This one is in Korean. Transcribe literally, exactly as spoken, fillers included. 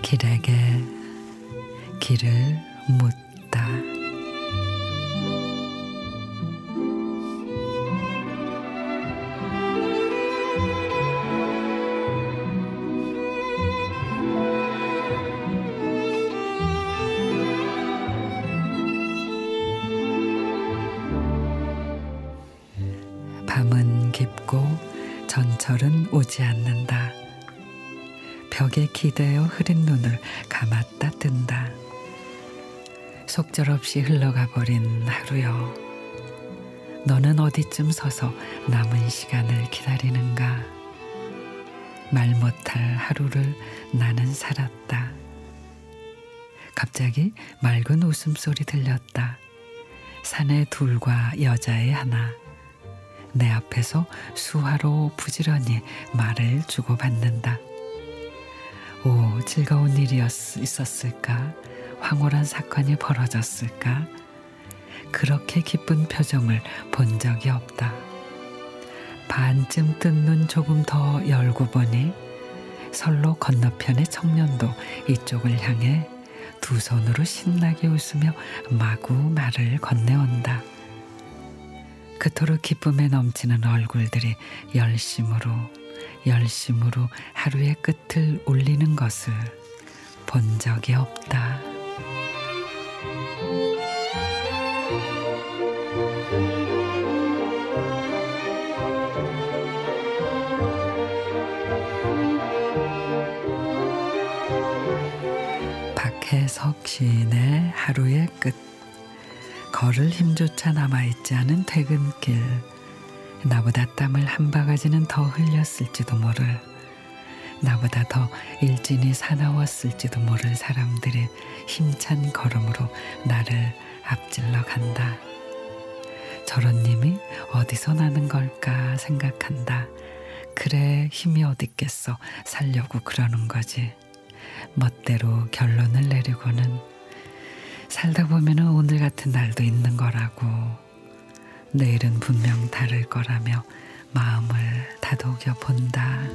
길에게 길을 묻다. 밤은 깊고 전철은 오지 않는다. 벽에 기대어 흐린 눈을 감았다 뜬다. 속절없이 흘러가 버린 하루여, 너는 어디쯤 서서 남은 시간을 기다리는가? 말 못할 하루를 나는 살았다. 갑자기 맑은 웃음소리 들렸다. 산의 둘과 여자의 하나. 내 앞에서 수화로 부지런히 말을 주고받는다. 오, 즐거운 일이 있었을까? 황홀한 사건이 벌어졌을까? 그렇게 기쁜 표정을 본 적이 없다. 반쯤 뜬 눈 조금 더 열고 보니 선로 건너편의 청년도 이쪽을 향해 두 손으로 신나게 웃으며 마구 말을 건네온다. 그토록 기쁨에 넘치는 얼굴들이 열심으로 열심으로 하루의 끝을 올리는 것을 본 적이 없다. 박해석 시인의 하루의 끝. 걸을 힘조차 남아있지 않은 퇴근길. 나보다 땀을 한 바가지는 더 흘렸을지도 모를, 나보다 더 일진이 사나웠을지도 모를 사람들의 힘찬 걸음으로 나를 앞질러 간다. 저런 힘이 어디서 나는 걸까 생각한다. 그래, 힘이 어딨겠어. 살려고 그러는 거지. 멋대로 결론을 내리고는 살다 보면은 오늘 같은 날도 있는 거라고, 내일은 분명 다를 거라며 마음을 다독여 본다.